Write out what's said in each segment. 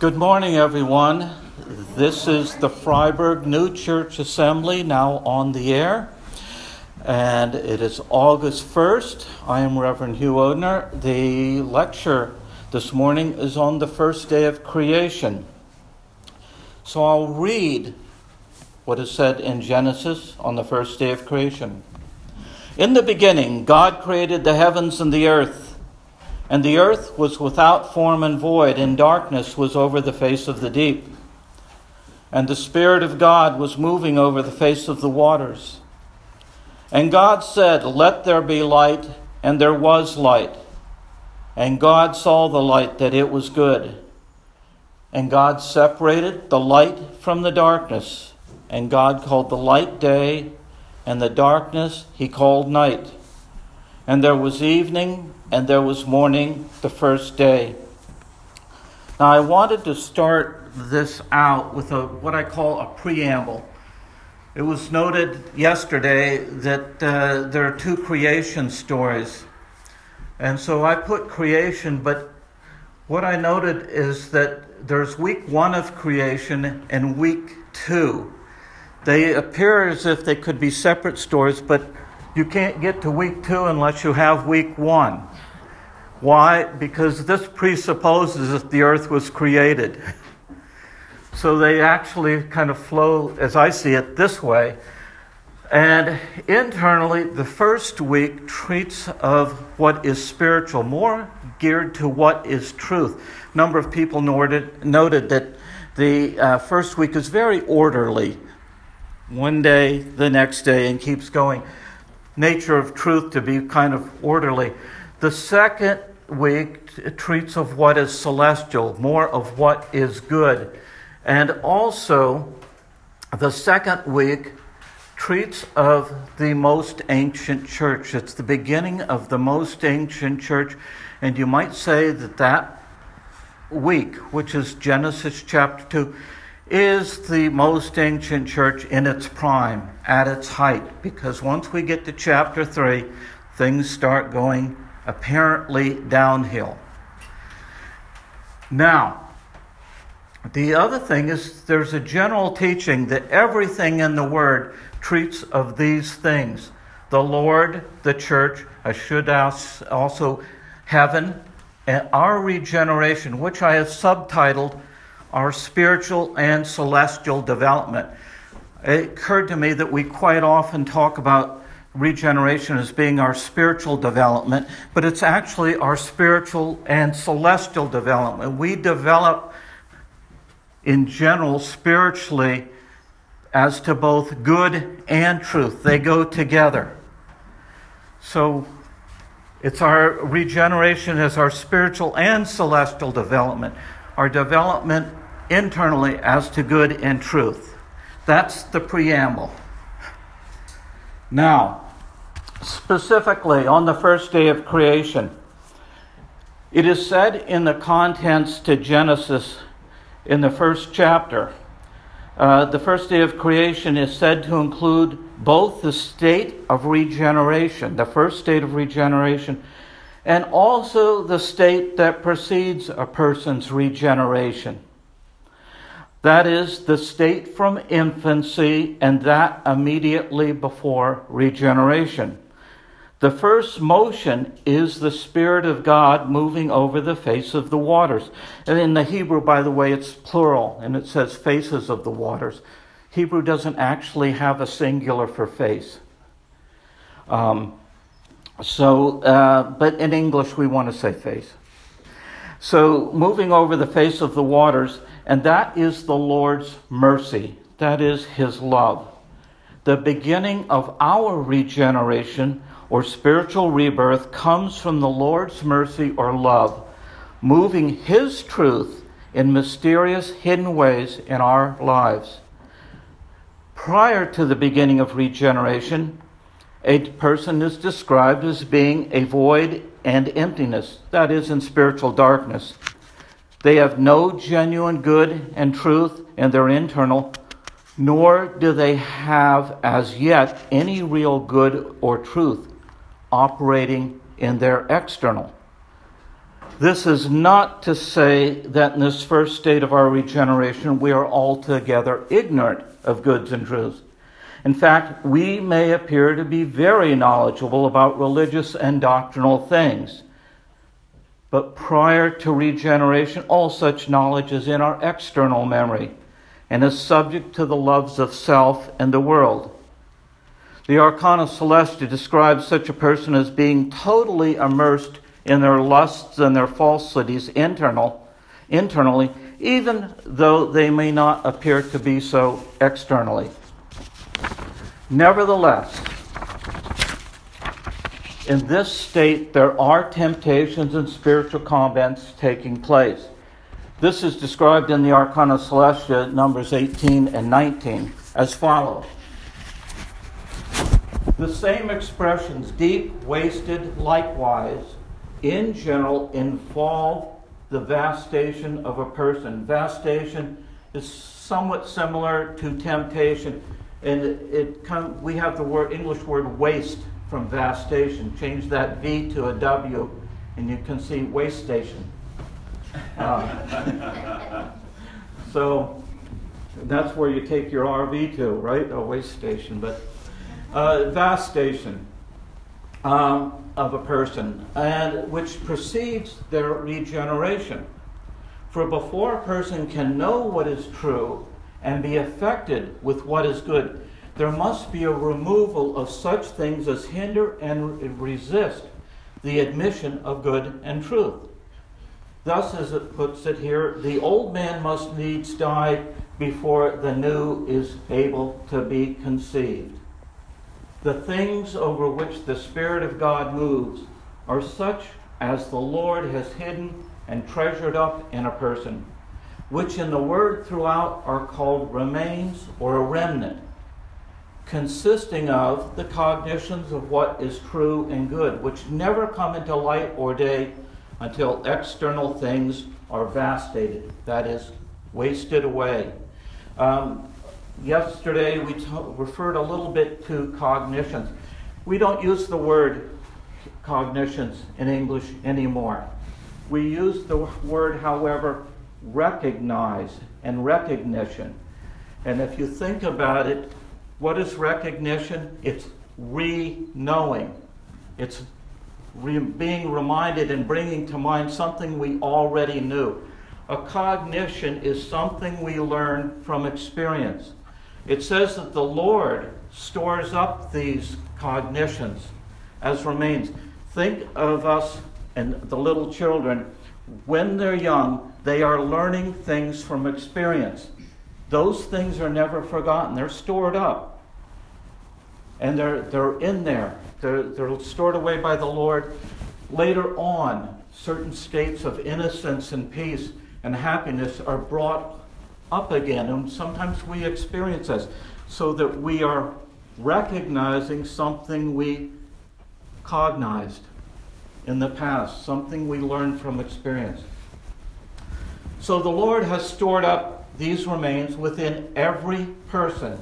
Good morning, everyone. This is the Fryeburg New Church Assembly, now on the air. And it is August 1st. I am Reverend Hugh Odener. The lecture this morning is on the first day of creation. So I'll read what is said in Genesis on the first day of creation. In the beginning, God created the heavens and the earth. And the earth was without form and void, and darkness was over the face of the deep. And the Spirit of God was moving over the face of the waters. And God said, "Let there be light," and there was light. And God saw the light, that it was good. And God separated the light from the darkness. And God called the light day, and the darkness he called night. And there was evening, and there was morning the first day. Now I wanted to start this out with what I call a preamble. It was noted yesterday that there are two creation stories. And so I put creation, but what I noted is that there's week one of creation and week two. They appear as if they could be separate stories, but you can't get to week two unless you have week one. Why? Because this presupposes that the earth was created. So they actually kind of flow, as I see it, this way. And internally, the first week treats of what is spiritual, more geared to what is truth. A number of people noted that the first week is very orderly. One day, the next day, and keeps going. Nature of truth to be kind of orderly. The second week treats of what is celestial, more of what is good. And also, the second week treats of the most ancient church. It's the beginning of the most ancient church. And you might say that that week, which is Genesis chapter 2, is the most ancient church in its prime, at its height, because once we get to chapter 3, things start going apparently downhill. Now, the other thing is there's a general teaching that everything in the Word treats of these things. The Lord, the church, I should ask also heaven, and our regeneration, which I have subtitled our spiritual and celestial development. It occurred to me that we quite often talk about regeneration as being our spiritual development, but it's actually our spiritual and celestial development. We develop in general spiritually as to both good and truth. They go together. So it's our regeneration as our spiritual and celestial development. Our development internally as to good and truth. That's the preamble. Now, specifically on the first day of creation, it is said in the contents to Genesis in the first chapter, the first day of creation is said to include both the state of regeneration, the first state of regeneration, and also the state that precedes a person's regeneration. That is the state from infancy and that immediately before regeneration. The first motion is the Spirit of God moving over the face of the waters. And in the Hebrew, by the way, it's plural, and it says faces of the waters. Hebrew doesn't actually have a singular for face. But in English, we want to say face. So moving over the face of the waters, and that is the Lord's mercy. That is his love. The beginning of our regeneration or spiritual rebirth comes from the Lord's mercy or love, moving his truth in mysterious hidden ways in our lives. Prior to the beginning of regeneration, a person is described as being a void and emptiness, that is, in spiritual darkness. They have no genuine good and truth in their internal, nor do they have as yet any real good or truth operating in their external. This is not to say that in this first state of our regeneration we are altogether ignorant of goods and truths. In fact, we may appear to be very knowledgeable about religious and doctrinal things. But prior to regeneration, all such knowledge is in our external memory and is subject to the loves of self and the world. The Arcana Caelestia describes such a person as being totally immersed in their lusts and their falsities internally, even though they may not appear to be so externally. Nevertheless, in this state, there are temptations and spiritual combats taking place. This is described in the Arcana Caelestia, Numbers 18 and 19, as follows. The same expressions, deep, wasted, likewise, in general involve the vastation of a person. Vastation is somewhat similar to temptation, and we have the English word waste from vastation. Change that V to a W, and you can see waste station. So that's where you take your RV to, right? A waste station, but vastation of a person, and which precedes their regeneration. For before a person can know what is true and be affected with what is good, there must be a removal of such things as hinder and resist the admission of good and truth. Thus, as it puts it here, the old man must needs die before the new is able to be conceived. The things over which the Spirit of God moves are such as the Lord has hidden and treasured up in a person, which in the word throughout are called remains or a remnant, consisting of the cognitions of what is true and good, which never come into light or day until external things are vastated, that is, wasted away. Yesterday we referred a little bit to cognitions. We don't use the word cognitions in English anymore. We use the word, however, recognize and recognition. And if you think about it, what is recognition? It's re-knowing. It's being reminded and bringing to mind something we already knew. A cognition is something we learn from experience. It says that the Lord stores up these cognitions as remains. Think of us and the little children. When they're young, they are learning things from experience. Those things are never forgotten. They're stored up. And they're in there. They're stored away by the Lord. Later on, certain states of innocence and peace and happiness are brought up again. And sometimes we experience this so that we are recognizing something we cognized in the past, something we learned from experience. So the Lord has stored up these remains within every person.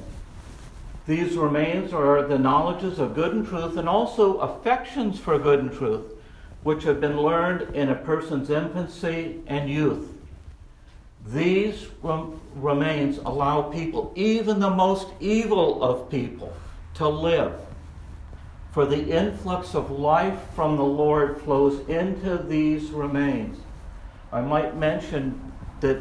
These remains are the knowledges of good and truth and also affections for good and truth, which have been learned in a person's infancy and youth. These remains allow people, even the most evil of people, to live. For the influx of life from the Lord flows into these remains. I might mention that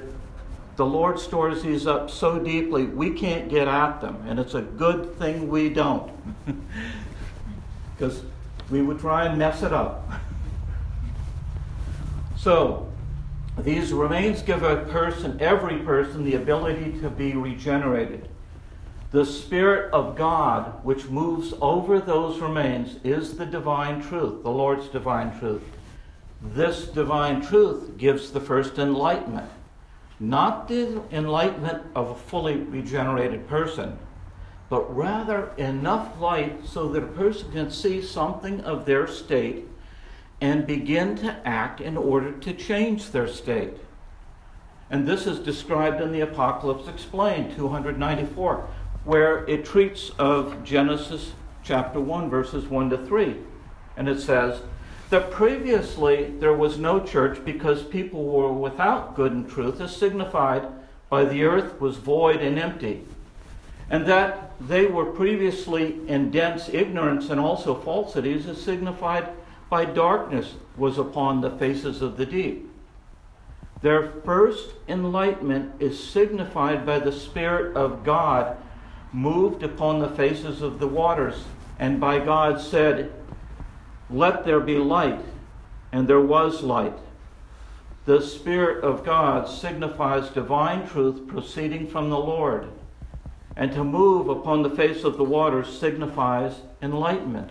the Lord stores these up so deeply, we can't get at them. And it's a good thing we don't. Because we would try and mess it up. So, these remains give every person, the ability to be regenerated. The Spirit of God, which moves over those remains, is the divine truth, the Lord's divine truth. This divine truth gives the first enlightenment. Not the enlightenment of a fully regenerated person, but rather enough light so that a person can see something of their state and begin to act in order to change their state. And this is described in the Apocalypse Explained, 294, where it treats of Genesis chapter 1, verses 1 to 3. And it says, that previously there was no church because people were without good and truth, as signified by the earth was void and empty, and that they were previously in dense ignorance and also falsities, as signified by darkness was upon the faces of the deep. Their first enlightenment is signified by the Spirit of God moved upon the faces of the waters, and by God said, "Let there be light," and there was light. The Spirit of God signifies divine truth proceeding from the Lord, and to move upon the face of the waters signifies enlightenment.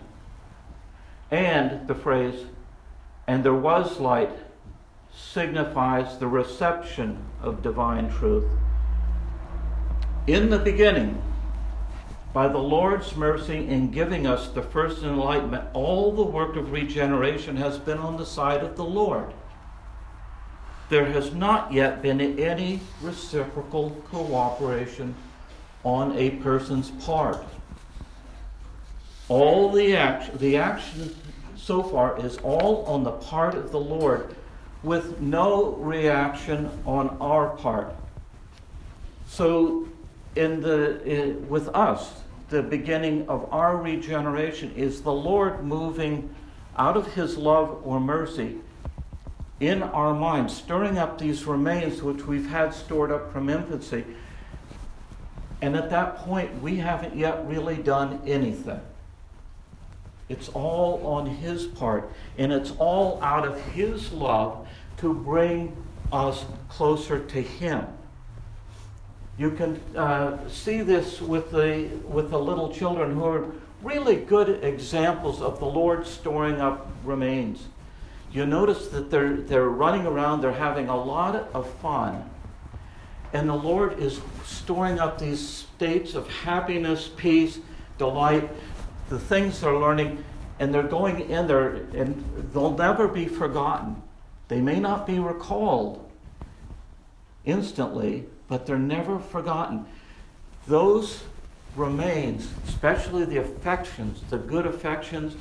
And the phrase, "and there was light," signifies the reception of divine truth. In the beginning, by the Lord's mercy in giving us the first enlightenment, all the work of regeneration has been on the side of the Lord. There has not yet been any reciprocal cooperation on a person's part. All the action so far is all on the part of the Lord, with no reaction on our part. So with us, the beginning of our regeneration is the Lord moving out of his love or mercy in our minds, stirring up these remains which we've had stored up from infancy. And at that point, we haven't yet really done anything. It's all on his part, and it's all out of his love to bring us closer to him. You can see this with the little children, who are really good examples of the Lord storing up remains. You notice that they're running around, they're having a lot of fun. And the Lord is storing up these states of happiness, peace, delight, the things they're learning, and they're going in there, and they'll never be forgotten. They may not be recalled instantly, but they're never forgotten. Those remains, especially the affections, the good affections,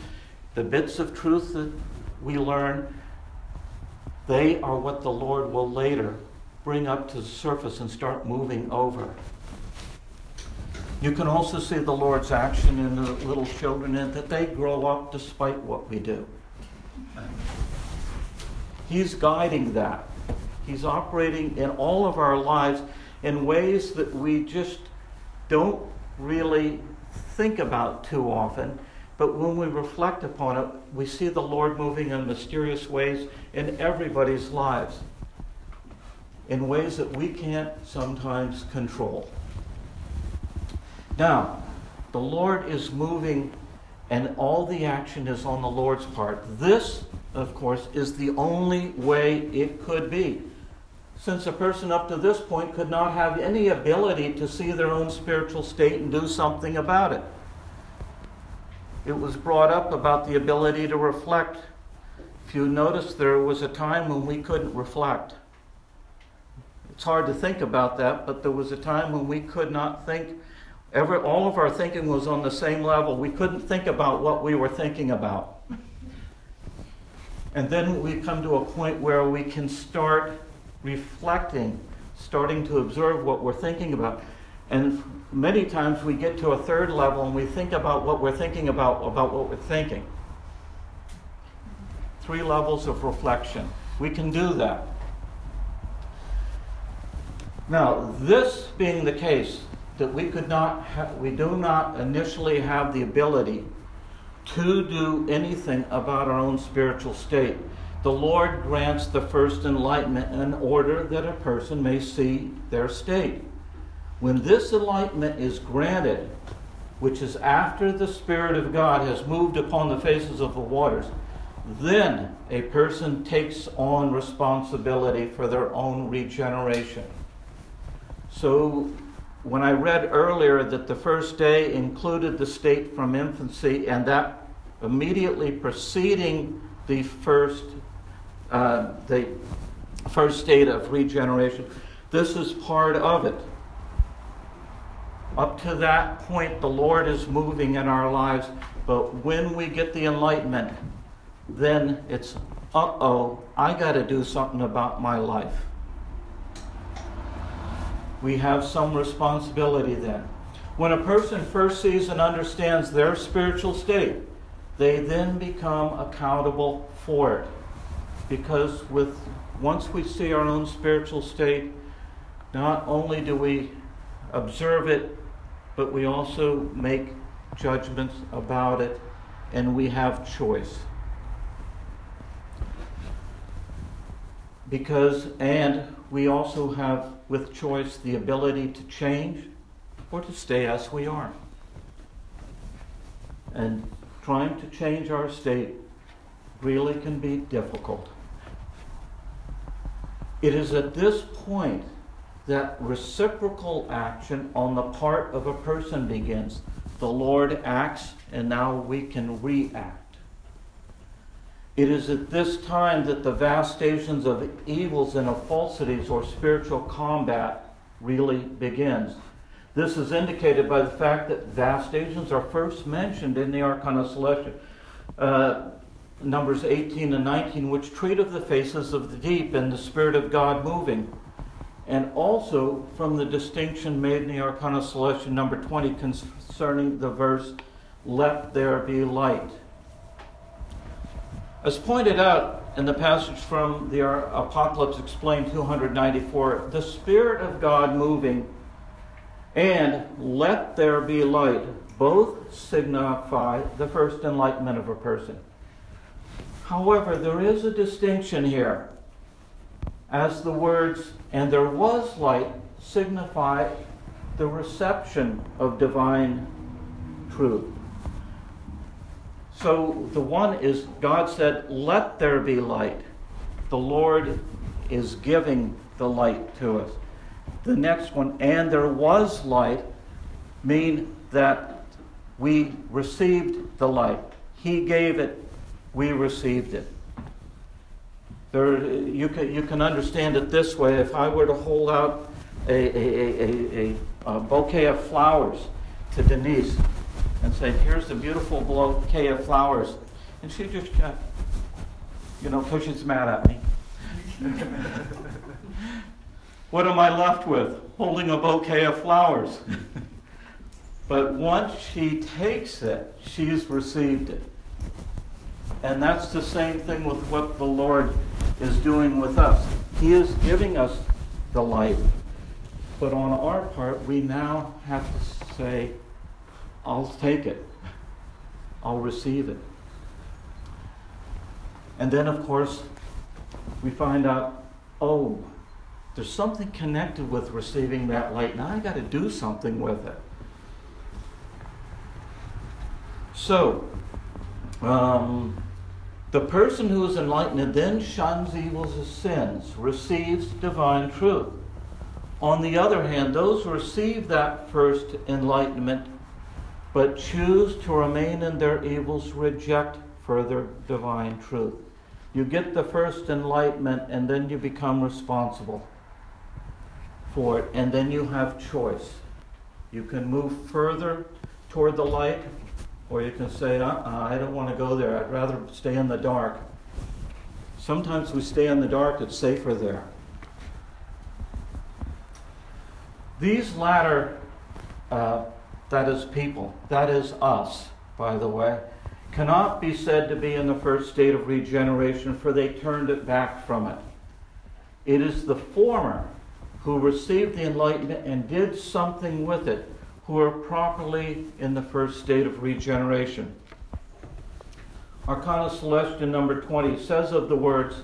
the bits of truth that we learn, they are what the Lord will later bring up to the surface and start moving over. You can also see the Lord's action in the little children, and that they grow up despite what we do. He's guiding that. He's operating in all of our lives in ways that we just don't really think about too often. But when we reflect upon it, we see the Lord moving in mysterious ways in everybody's lives, in ways that we can't sometimes control. Now, the Lord is moving, and all the action is on the Lord's part. This, of course, is the only way it could be, since a person up to this point could not have any ability to see their own spiritual state and do something about it. It was brought up about the ability to reflect. If you notice, there was a time when we couldn't reflect. It's hard to think about that, but there was a time when we could not think. All of our thinking was on the same level. We couldn't think about what we were thinking about. And then we come to a point where we can start reflecting, starting to observe what we're thinking about. And many times we get to a third level and we think about what we're thinking about what we're thinking. 3 levels of reflection. We can do that. Now, this being the case, that we do not initially have the ability to do anything about our own spiritual state. The Lord grants the first enlightenment in order that a person may see their state. When this enlightenment is granted, which is after the Spirit of God has moved upon the faces of the waters, then a person takes on responsibility for their own regeneration. So, when I read earlier that the first day included the state from infancy, and that immediately preceding the first state of regeneration, this is part of it. Up to that point, the Lord is moving in our lives, but when we get the enlightenment, then it's, uh-oh, I got to do something about my life. We have some responsibility then. When a person first sees and understands their spiritual state, they then become accountable for it. Because once we see our own spiritual state, not only do we observe it, but we also make judgments about it, and we have choice. And we also have, with choice, the ability to change or to stay as we are. And trying to change our state really can be difficult. It is at this point that reciprocal action on the part of a person begins. The Lord acts, and now we can react. It is at this time that the vast stations of evils and of falsities or spiritual combat really begins. This is indicated by the fact that vast stations are first mentioned in the Arcana Caelestia, Numbers 18 and 19, which treat of the faces of the deep and the Spirit of God moving. And also from the distinction made in the Arcana Caelestia, number 20, concerning the verse, "Let there be light." As pointed out in the passage from the Apocalypse Explained 294, the Spirit of God moving and "let there be light" both signify the first enlightenment of a person. However, there is a distinction here, as the words "and there was light" signify the reception of divine truth. So the one is God said, "Let there be light." The Lord is giving the light to us. The next one, "and there was light," mean that we received the light. He gave it, we received it. There, you can understand it this way. If I were to hold out a bouquet of flowers to Denise and say, "Here's the beautiful bouquet of flowers," and she just, because she's mad at me. What am I left with? Holding a bouquet of flowers. But once she takes it, she's received it. And that's the same thing with what the Lord is doing with us. He is giving us the light. But on our part, we now have to say, "I'll take it. I'll receive it." And then, of course, we find out, oh, there's something connected with receiving that light. Now I got to do something with it. So, the person who is enlightened then shuns evils as sins, receives divine truth. On the other hand, those who receive that first enlightenment but choose to remain in their evils reject further divine truth. You get the first enlightenment and then you become responsible for it, and then you have choice. You can move further toward the light, or you can say, I don't want to go there. I'd rather stay in the dark. Sometimes we stay in the dark, it's safer there. These latter, that is people, that is us, by the way, cannot be said to be in the first state of regeneration, for they turned it back from it. It is the former who received the enlightenment and did something with it who are properly in the first state of regeneration. Arcana Caelestia number 20 says of the words,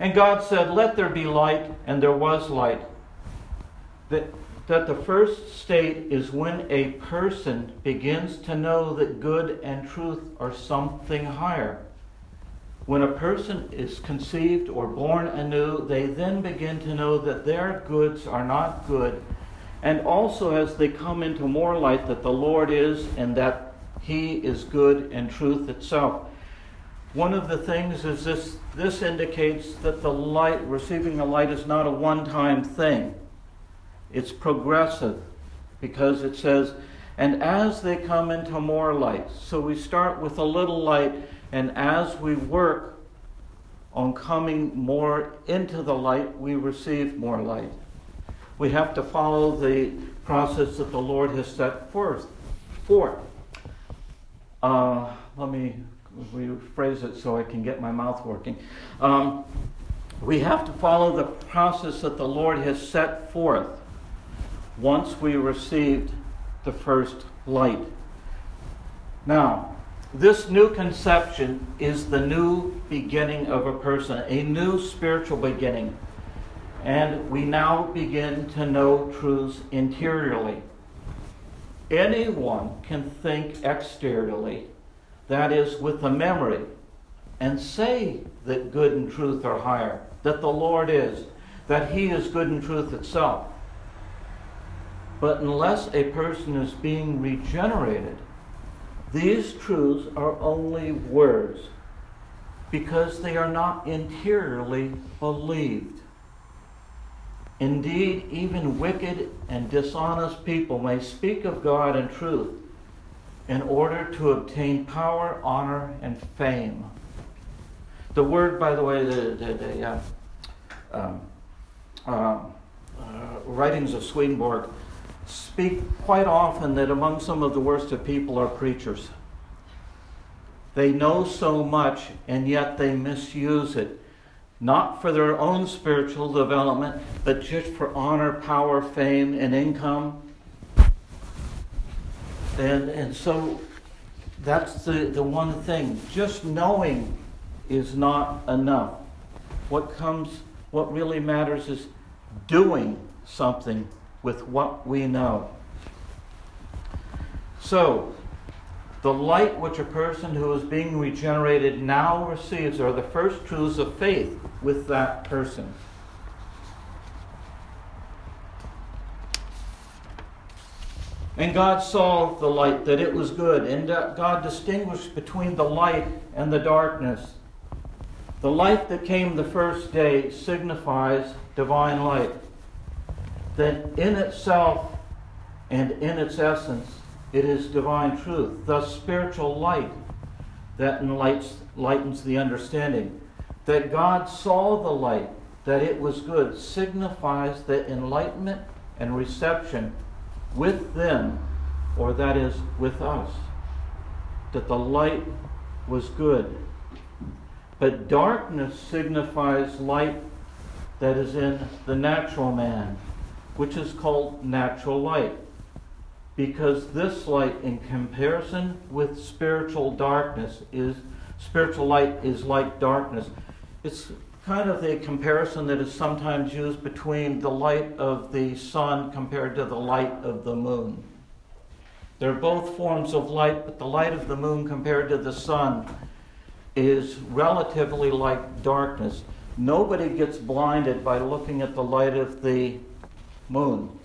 "And God said, let there be light, and there was light," that the first state is when a person begins to know that good and truth are something higher. When a person is conceived or born anew, they then begin to know that their goods are not good, and also as they come into more light that the Lord is, and that He is good and truth itself. One of the things is this indicates that the light, receiving the light, is not a one-time thing. It's progressive, because it says, and as they come into more light. So we start with a little light, And as we work on coming more into the light, we receive more light. We have to follow the process that the Lord has set forth. Let me rephrase it so I can get my mouth working. We have to follow the process that the Lord has set forth once we received the first light. Now, this new conception is the new beginning of a person, a new spiritual beginning. And we now begin to know truths interiorly. Anyone can think exteriorly, that is, with a memory, and say that good and truth are higher, that the Lord is, that He is good and truth itself. But unless a person is being regenerated, these truths are only words, because they are not interiorly believed. Indeed, even wicked and dishonest people may speak of God and truth in order to obtain power, honor, and fame. The word, by the way, the writings of Swedenborg speak quite often that among some of the worst of people are preachers. They know so much, and yet they misuse it. Not for their own spiritual development, but just for honor, power, fame, and income. And so that's the one thing. Just knowing is not enough. What really matters is doing something with what we know. So, the light which a person who is being regenerated now receives are the first truths of faith with that person. And God saw the light, that it was good, and God distinguished between the light and the darkness. The light that came the first day signifies divine light, that in itself and in its essence it is divine truth, thus spiritual light that lightens the understanding. That God saw the light, that it was good, signifies that enlightenment and reception with them, or that is, with us. That the light was good. But darkness signifies light that is in the natural man, which is called natural light. Because this light, in comparison with spiritual light is like darkness. It's kind of the comparison that is sometimes used between the light of the sun compared to the light of the moon. They're both forms of light, but the light of the moon compared to the sun is relatively like darkness. Nobody gets blinded by looking at the light of the moon.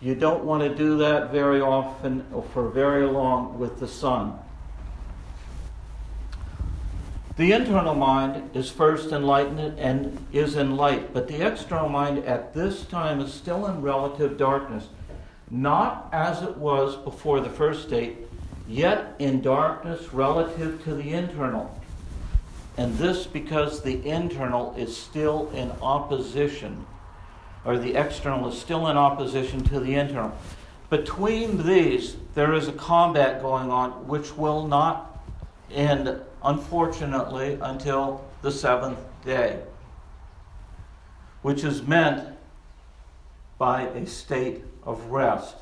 You don't want to do that very often or for very long with the sun. The internal mind is first enlightened and is in light, but the external mind at this time is still in relative darkness, not as it was before the first state, yet in darkness relative to the internal. And this because the internal is still in opposition, or the external is still in opposition to the internal. Between these, there is a combat going on which will not end, unfortunately, until the seventh day, which is meant by a state of rest.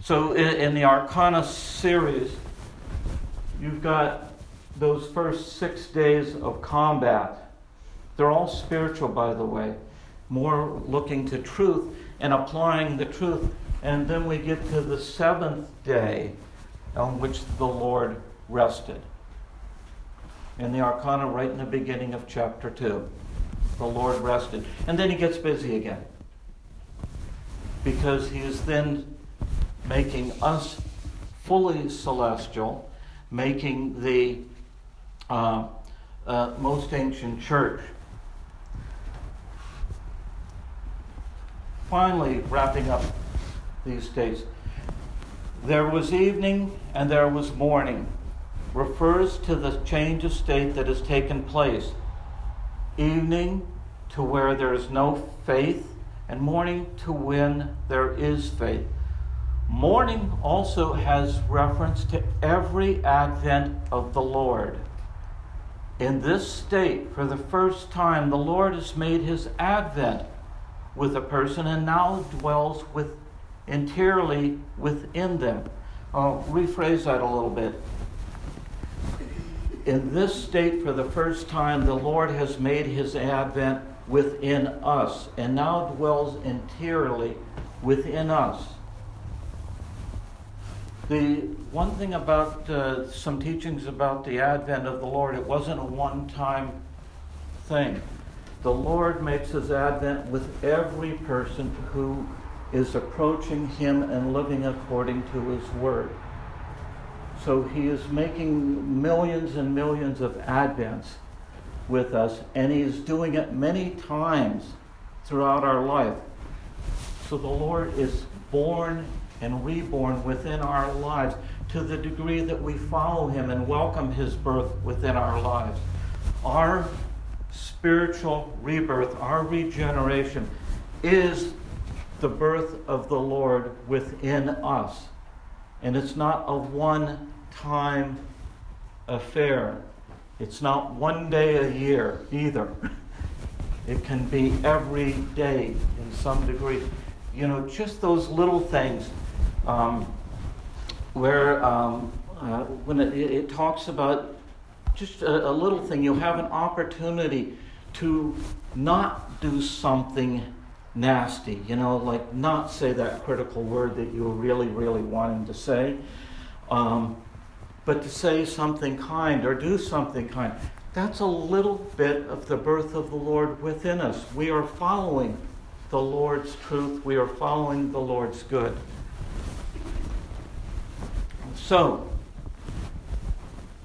So in the Arcana series, you've got those first 6 days of combat. They're all spiritual, by the way. More looking to truth and applying the truth. And then we get to the seventh day on which the Lord rested. In the Arcana, right in the beginning of chapter 2, the Lord rested. And then He gets busy again, because He is then making us fully celestial, making the most ancient church. Finally, wrapping up these days. There was evening and there was morning. refers to the change of state that has taken place. Evening to where there is no faith, and morning to when there is faith. Morning also has reference to every advent of the Lord. In this state, for the first time, the Lord has made his advent with a person and now dwells entirely within them. I'll rephrase that a little bit. In this state, for the first time, the Lord has made his advent within us and now dwells entirely within us. The one thing about some teachings about the advent of the Lord, it wasn't a one-time thing. The Lord makes his advent with every person who is approaching him and living according to his word. So he is making millions and millions of advents with us, and he is doing it many times throughout our life. So the Lord is born and reborn within our lives to the degree that we follow him and welcome his birth within our lives. Our spiritual rebirth, our regeneration, is the birth of the Lord within us. And it's not a one-time affair. It's not one day a year either. It can be every day in some degree. You know, just those little things when it talks about just a little thing. You have an opportunity to not do something nasty, you know, like not say that critical word that you were really, really wanting to say, but to say something kind or do something kind. That's a little bit of the birth of the Lord within us. We are following the Lord's truth. We are following the Lord's good. So,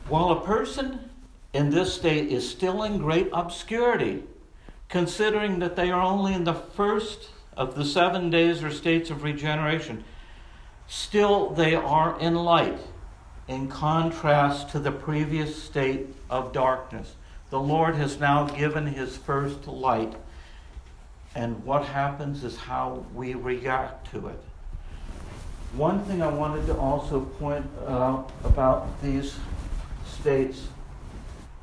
while a person in this state is still in great obscurity, considering that they are only in the first of the 7 days or states of regeneration, still they are in light, in contrast to the previous state of darkness. The Lord has now given his first light, and what happens is how we react to it. One thing I wanted to also point out about these states,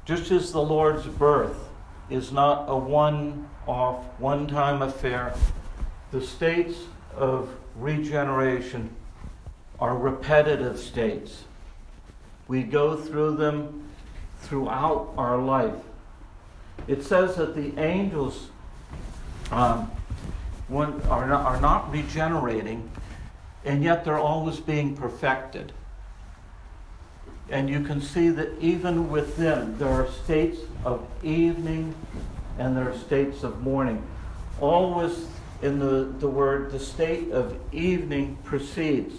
just as the Lord's birth is not a one-off, one-time affair, the states of regeneration are repetitive states. We go through them throughout our life. It says that the angels are not regenerating, and yet they're always being perfected. And you can see that even within, there are states of evening and there are states of morning. Always in the word, the state of evening precedes.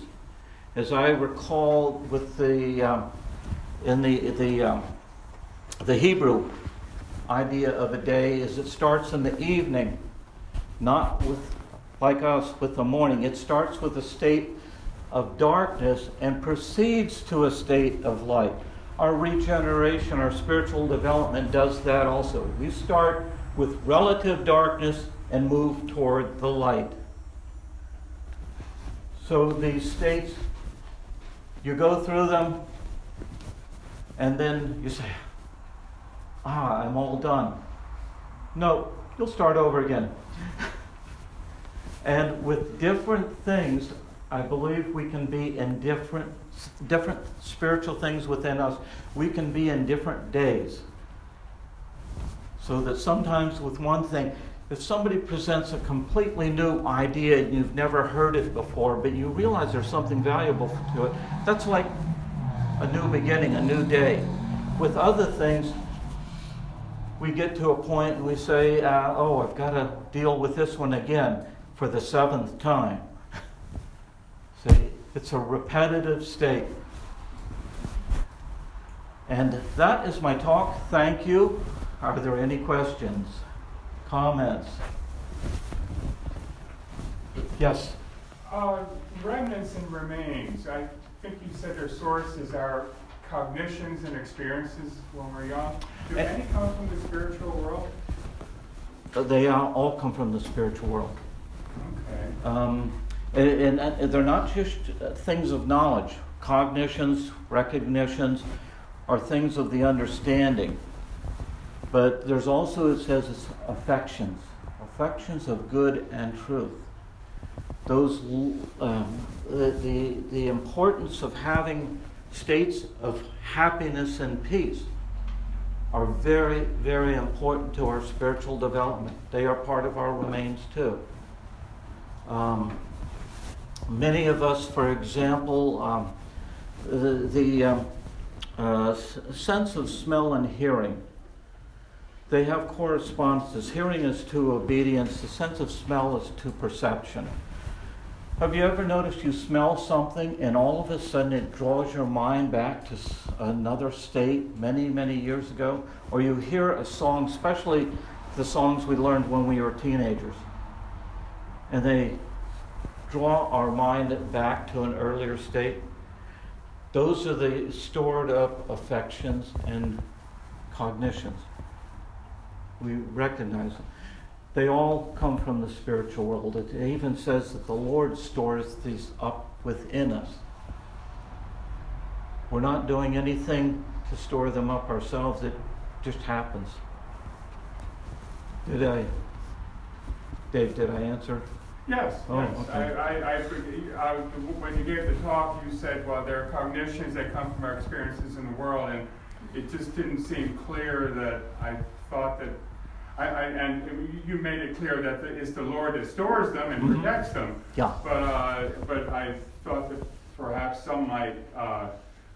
As I recall with the Hebrew idea of a day, is it starts in the evening, not with, like us, with the morning. It starts with a state of darkness and proceeds to a state of light. Our regeneration, our spiritual development does that also. We start with relative darkness and move toward the light. So these states, you go through them and then you say, I'm all done. No, you'll start over again. And with different things, I believe we can be in different spiritual things within us. We can be in different days. So that sometimes with one thing, if somebody presents a completely new idea and you've never heard it before, but you realize there's something valuable to it, that's like a new beginning, a new day. With other things, we get to a point and we say, I've got to deal with this one again for the 7th time. It's a repetitive state. And that is my talk. Thank you. Are there any questions, comments? Yes? Remnants and remains. I think you said their sources are cognitions and experiences when we're young, do any come from the spiritual world? They all come from the spiritual world. Okay. And they're not just things of knowledge. Cognitions, recognitions are things of the understanding. But there's also, it says, it's affections. Affections of good and truth. Those the importance of having states of happiness and peace are very, very important to our spiritual development. They are part of our remains too. Many of us, for example, sense of smell and hearing, they have correspondences. Hearing is to obedience. The sense of smell is to perception. Have you ever noticed you smell something and all of a sudden it draws your mind back to another state many, many years ago? Or you hear a song, especially the songs we learned when we were teenagers, and they draw our mind back to an earlier state. Those are the stored up affections and cognitions. We recognize them. They all come from the spiritual world. It even says that the Lord stores these up within us. We're not doing anything to store them up ourselves. It just happens. Dave, did I answer? Yes. Oh, yes. Okay. I when you gave the talk, you said, well, there are cognitions that come from our experiences in the world, and it just didn't seem clear that I thought that. And you made it clear that it's the Lord that stores them and protects them. Yeah. But I thought that perhaps some might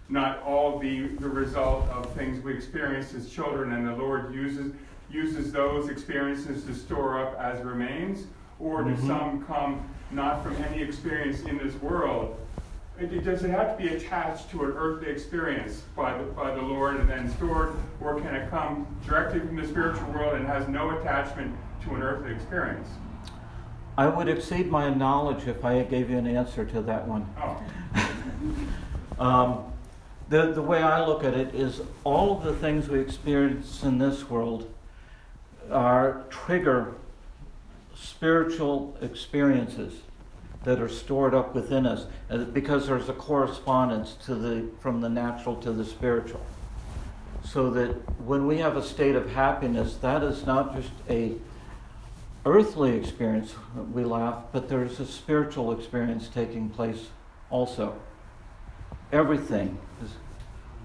not all be the result of things we experienced as children, and the Lord uses those experiences to store up as remains, or do some come not from any experience in this world? Does it have to be attached to an earthly experience by the Lord and then stored, or can it come directly from the spiritual world and has no attachment to an earthly experience? I would exceed my knowledge if I gave you an answer to that one. Oh. The way I look at it is all of the things we experience in this world trigger spiritual experiences that are stored up within us, because there's a correspondence from the natural to the spiritual. So that when we have a state of happiness, that is not just a earthly experience, we laugh, but there's a spiritual experience taking place also. Everything is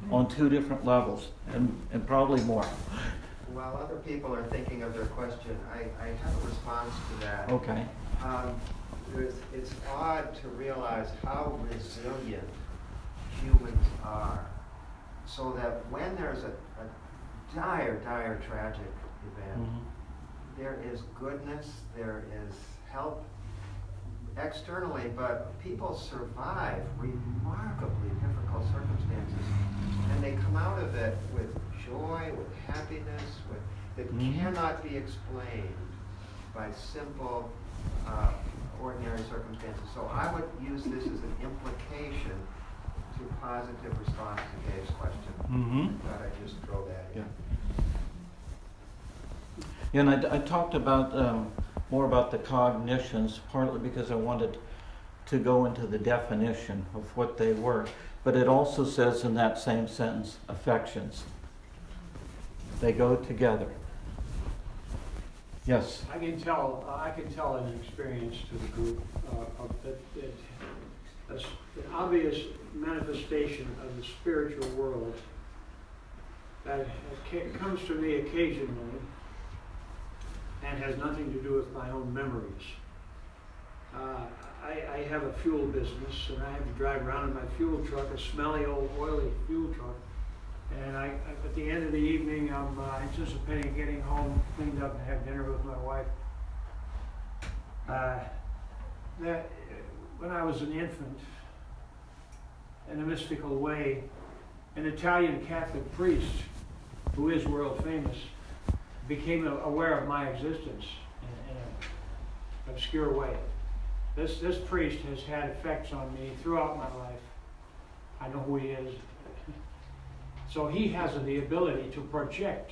on two different levels, and probably more. While other people are thinking of their question, I have a response to that. Okay. It's odd to realize how resilient humans are, so that when there's a dire, dire tragic event, there is goodness, there is help externally, but people survive remarkably difficult circumstances, and they come out of it with joy, with happiness, that cannot be explained by simple ordinary circumstances. So I would use this as an implication to positive response to Dave's question. But I just throw that in. Yeah, and I talked about more about the cognitions, partly because I wanted to go into the definition of what they were. But it also says in that same sentence, affections. They go together. Yes. I can tell an experience to the group of an obvious manifestation of the spiritual world that comes to me occasionally and has nothing to do with my own memories. I have a fuel business, and I have to drive around in my fuel truck, a smelly old oily fuel truck. And at the end of the evening, I'm anticipating getting home, cleaned up, and have dinner with my wife. When I was an infant, in a mystical way, an Italian Catholic priest, who is world famous, became aware of my existence in an obscure way. This priest has had effects on me throughout my life. I know who he is. So he has the ability to project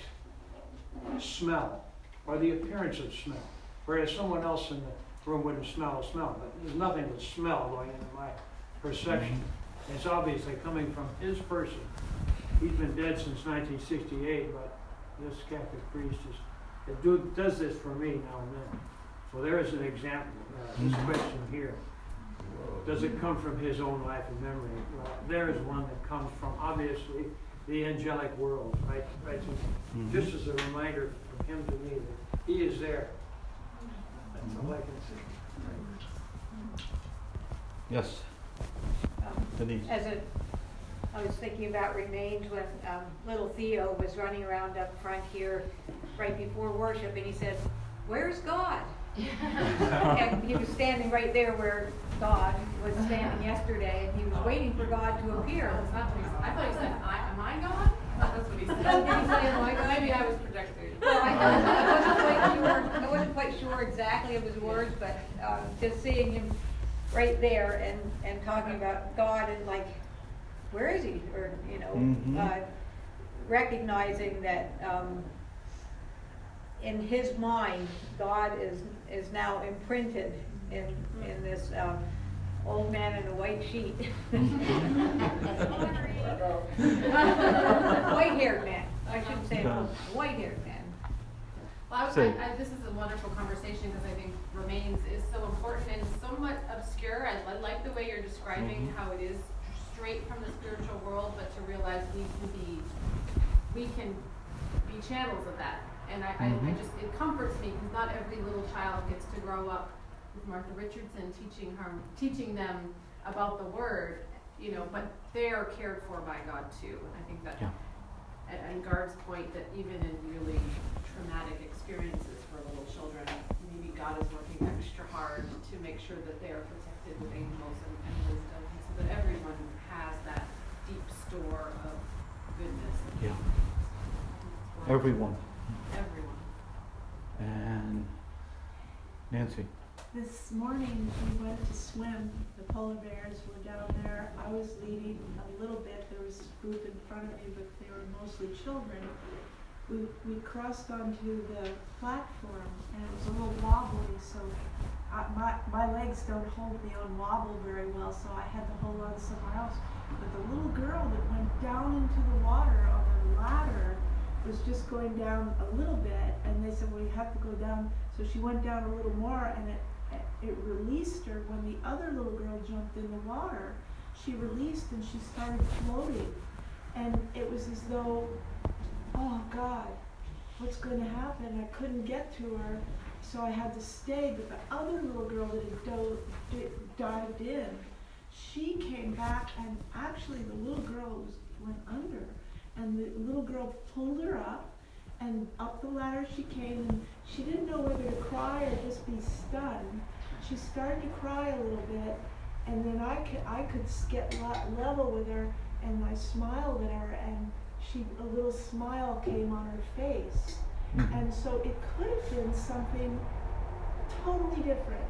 smell or the appearance of smell, whereas someone else in the room wouldn't smell a smell. But there's nothing with smell going into my perception. It's obviously coming from his person. He's been dead since 1968, but this Catholic priest does this for me now and then. So there is an example, this question here. Does it come from his own life and memory? There is one that comes from, obviously, the angelic world, right? Just as a reminder from him to me that he is there. That's all I can say. Yes. Denise. I was thinking about remains when little Theo was running around up front here right before worship, and he said, "Where's God?" And he was standing right there where God was standing yesterday, and he was waiting for God to appear. I thought he said, "Am I God?" That's what he said. Maybe I was projecting. Well, I wasn't quite sure exactly of his words, but just seeing him right there and talking about God and like, where is he? Or, you know, recognizing that in his mind, God is now imprinted in this old man in a white sheet. White-haired man. I shouldn't say white-haired man. Well, this is a wonderful conversation because I think remains is so important and somewhat obscure. I like the way you're describing how it is straight from the spiritual world, but to realize we can be channels of that. And it comforts me because not every little child gets to grow up with Martha Richardson teaching them about the word, you know, but they are cared for by God too. And I think that, and Gard's point that even in really traumatic experiences for little children, maybe God is working extra hard to make sure that they are protected with angels and wisdom, so that everyone has that deep store of goodness. Yeah. Everyone. And Nancy. This morning we went to swim. The polar bears were down there. I was leading a little bit. There was a group in front of me, but they were mostly children. We crossed onto the platform, and it was a little wobbly, so my legs don't hold me on wobble very well, so I had to hold on somewhere else. But the little girl that went down into the water on the ladder was just going down a little bit, and they said, "Well, you have to go down." So she went down a little more, and it released her. When the other little girl jumped in the water, she released and she started floating. And it was as though, oh God, what's going to happen? I couldn't get to her, so I had to stay. But the other little girl that had dived in, she came back, and actually the little girl went under. And the little girl pulled her up, and up the ladder she came, and she didn't know whether to cry or just be stunned. She started to cry a little bit, and then I could get level with her, and I smiled at her, and a little smile came on her face. And so it could have been something totally different,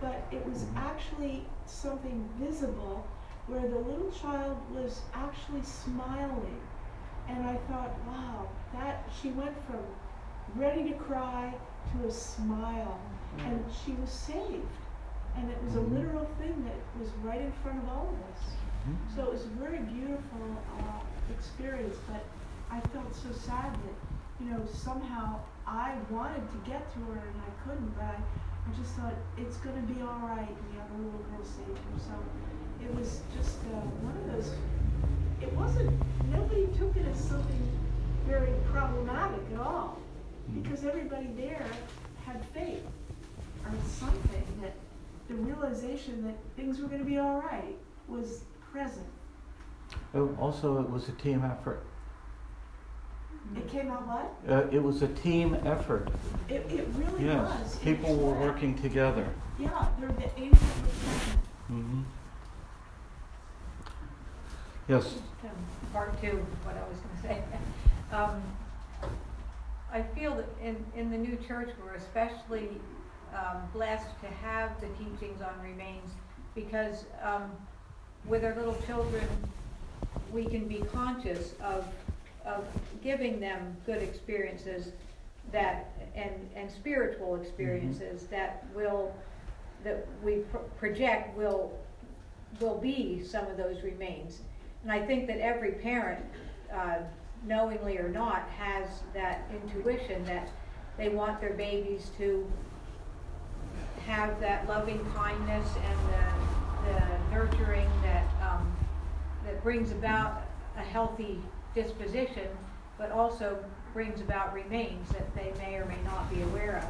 but it was actually something visible where the little child was actually smiling. And I thought, wow, she went from ready to cry to a smile, and she was saved. And it was a literal thing that was right in front of all of us. So it was a very beautiful experience, but I felt so sad that, you know, somehow I wanted to get to her and I couldn't, but I just thought, it's gonna be all right, and the other little girl saved her. So it was just one of those. It wasn't, nobody took it as something very problematic at all, because everybody there had faith or something, that the realization that things were going to be all right was present. Oh, also, it was a team effort. It came out what? It was a team effort. It really was. Yes, people were working together. Yeah, the angels were present. Yes. Part two is what I was going to say. I feel that in the new church we're especially blessed to have the teachings on remains, because with our little children, we can be conscious of giving them good experiences that and spiritual experiences that we project will be some of those remains. And I think that every parent, knowingly or not, has that intuition that they want their babies to have that loving kindness and the nurturing that brings about a healthy disposition, but also brings about remains that they may or may not be aware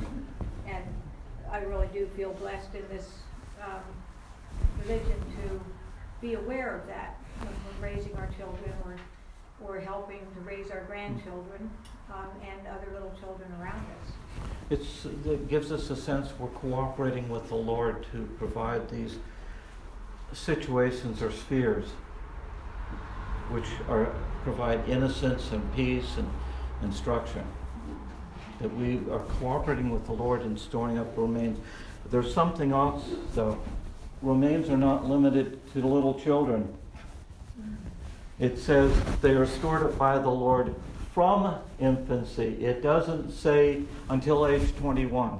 of. And I really do feel blessed in this religion to be aware of that when we're raising our children or helping to raise our grandchildren and other little children around us. It gives us a sense we're cooperating with the Lord to provide these situations or spheres which provide innocence and peace and instruction. That we are cooperating with the Lord in storing up remains. There's something else, though. Remains are not limited to little children. It says they are stored up by the Lord from infancy. It doesn't say until age 21.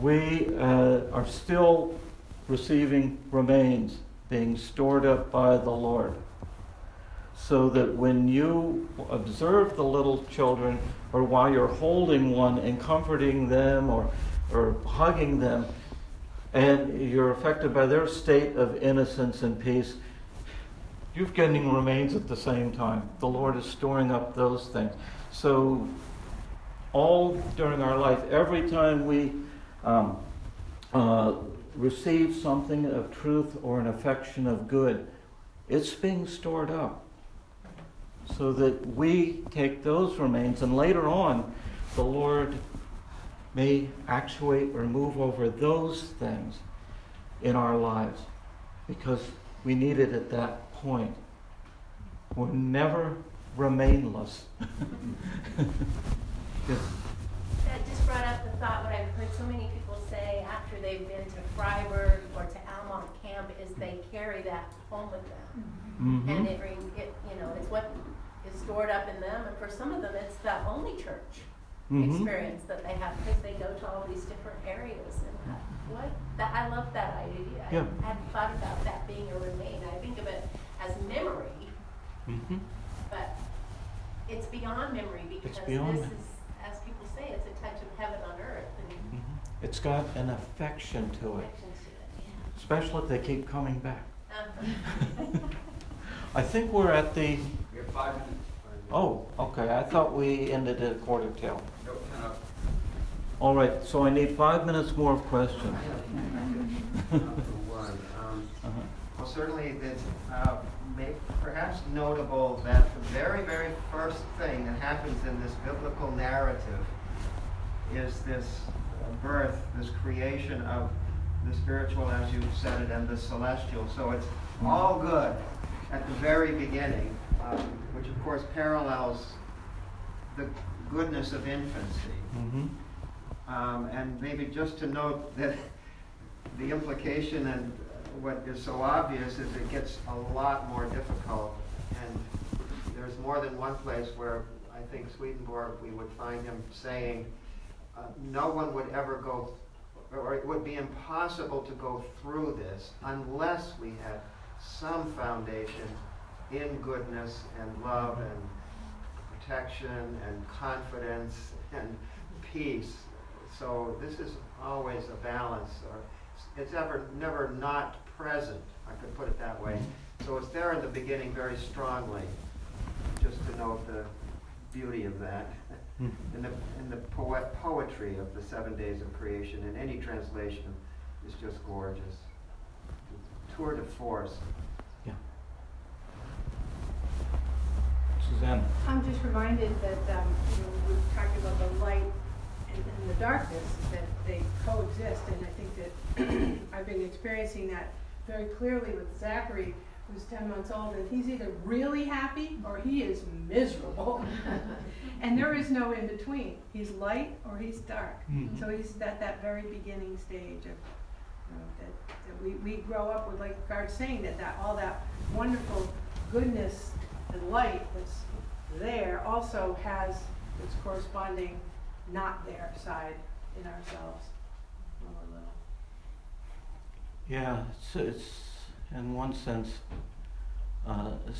We are still receiving remains being stored up by the Lord, so that when you observe the little children, or while you're holding one and comforting them or hugging them, and you're affected by their state of innocence and peace, you're getting remains at the same time. The Lord is storing up those things. So all during our life, every time we receive something of truth or an affection of good, it's being stored up so that we take those remains, and later on the Lord may actuate or move over those things in our lives because we need it at that point. We're never remainless. That just brought up the thought, what I've heard so many people say after they've been to Fryeburg or to Almont Camp is they carry that home with them. Mm-hmm. And it's what is stored up in them. And for some of them, it's the only church experience that they have because they go to all these different areas. And I love that idea. Yeah. I hadn't thought about that being a remain. I think of it as memory, but it's beyond memory because this is, as people say, it's a touch of heaven on earth. And it's got an affection to it, especially if they keep coming back. I think we're at the... We have 5 minutes. Oh, okay. I thought we ended at 10:15. Nope, 10:00. All right, so I need 5 minutes more of questions. Well, certainly, perhaps notable that the very, very first thing that happens in this biblical narrative is this birth, this creation of the spiritual, as you said it, and the celestial. So it's all good at the very beginning, which of course parallels the goodness of infancy. And maybe just to note that the implication and what is so obvious is it gets a lot more difficult. And there's more than one place where I think Swedenborg, we would find him saying, no one would ever go, or it would be impossible to go through this unless we had some foundation in goodness and love and protection and confidence and peace. So this is always a balance, or it's never not present, I could put it that way. So it's there in the beginning very strongly, just to note the beauty of that. And the poetry of the 7 days of creation in any translation is just gorgeous. Tour de force. Yeah. Suzanne. I'm just reminded that we've talked about the light and the darkness, that they coexist, and I think that I've been experiencing that very clearly with Zachary, who's 10 months old, and he's either really happy or he is miserable. And there is no in between. He's light or he's dark. So he's at that very beginning stage of that we grow up with, like Garth saying, that all that wonderful goodness and light that's there also has its corresponding not there side in ourselves when we're little. Yeah, it's in one sense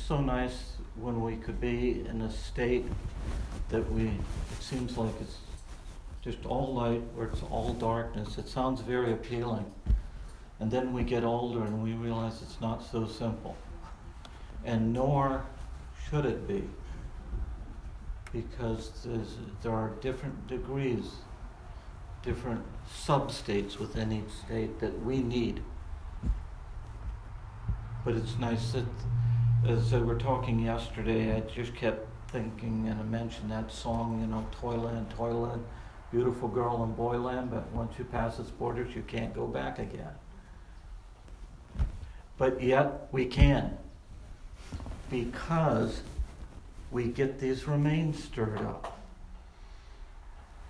so nice when we could be in a state that it seems like it's just all light or it's all darkness. It sounds very appealing. And then we get older and we realize it's not so simple. And nor should it be, because there are different degrees, different sub-states within each state that we need. But it's nice that, as we were talking yesterday, I just kept thinking, and I mentioned that song, you know, Toyland, Toyland, beautiful girl in Boyland, but once you pass its borders, you can't go back again. But yet we can, because we get these remains stirred up.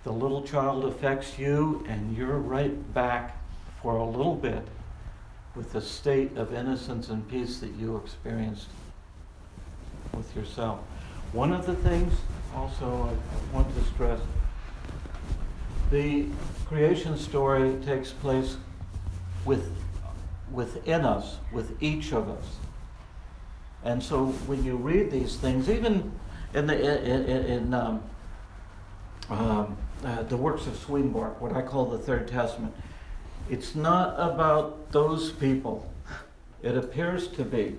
The little child affects you, and you're right back for a little bit with the state of innocence and peace that you experienced with yourself. One of the things also I want to stress, the creation story takes place within us, with each of us. And so when you read these things, even in the works of Swedenborg, what I call the Third Testament, it's not about those people. It appears to be.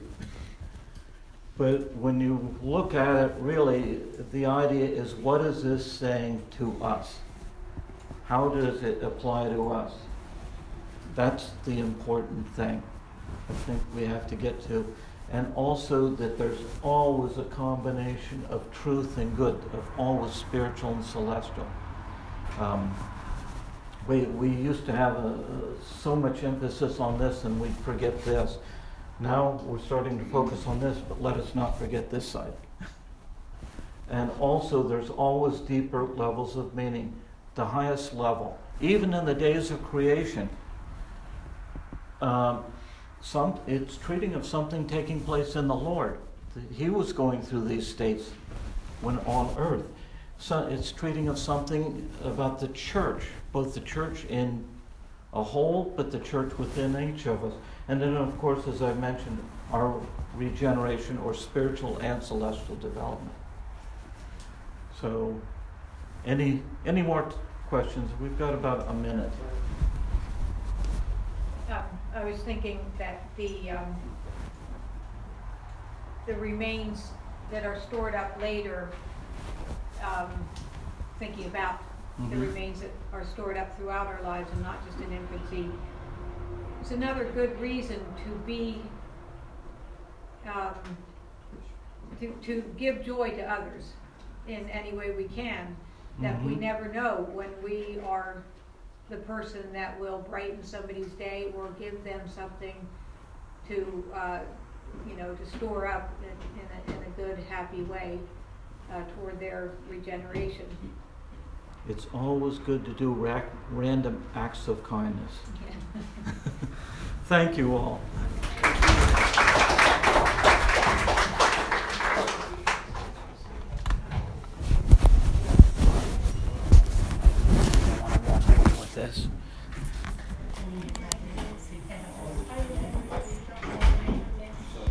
But when you look at it, really, the idea is, what is this saying to us? How does it apply to us? That's the important thing I think we have to get to. And also that there's always a combination of truth and good, of always spiritual and celestial. We used to have so much emphasis on this, and we forget this. Now we're starting to focus on this, but let us not forget this side. And also there's always deeper levels of meaning, the highest level. Even in the days of creation, it's treating of something taking place in the Lord. He was going through these states when on earth. So it's treating of something about the church, both the church in a whole, but the church within each of us. And then, of course, as I mentioned, our regeneration or spiritual and celestial development. So any more questions? We've got about a minute. I was thinking that the remains that are stored up later, thinking about the remains that are stored up throughout our lives and not just in infancy, it's another good reason to be to give joy to others in any way we can. That we never know when we are the person that will brighten somebody's day or give them something to, to store up in a good, happy way toward their regeneration. It's always good to do random acts of kindness. Yeah. Thank you all.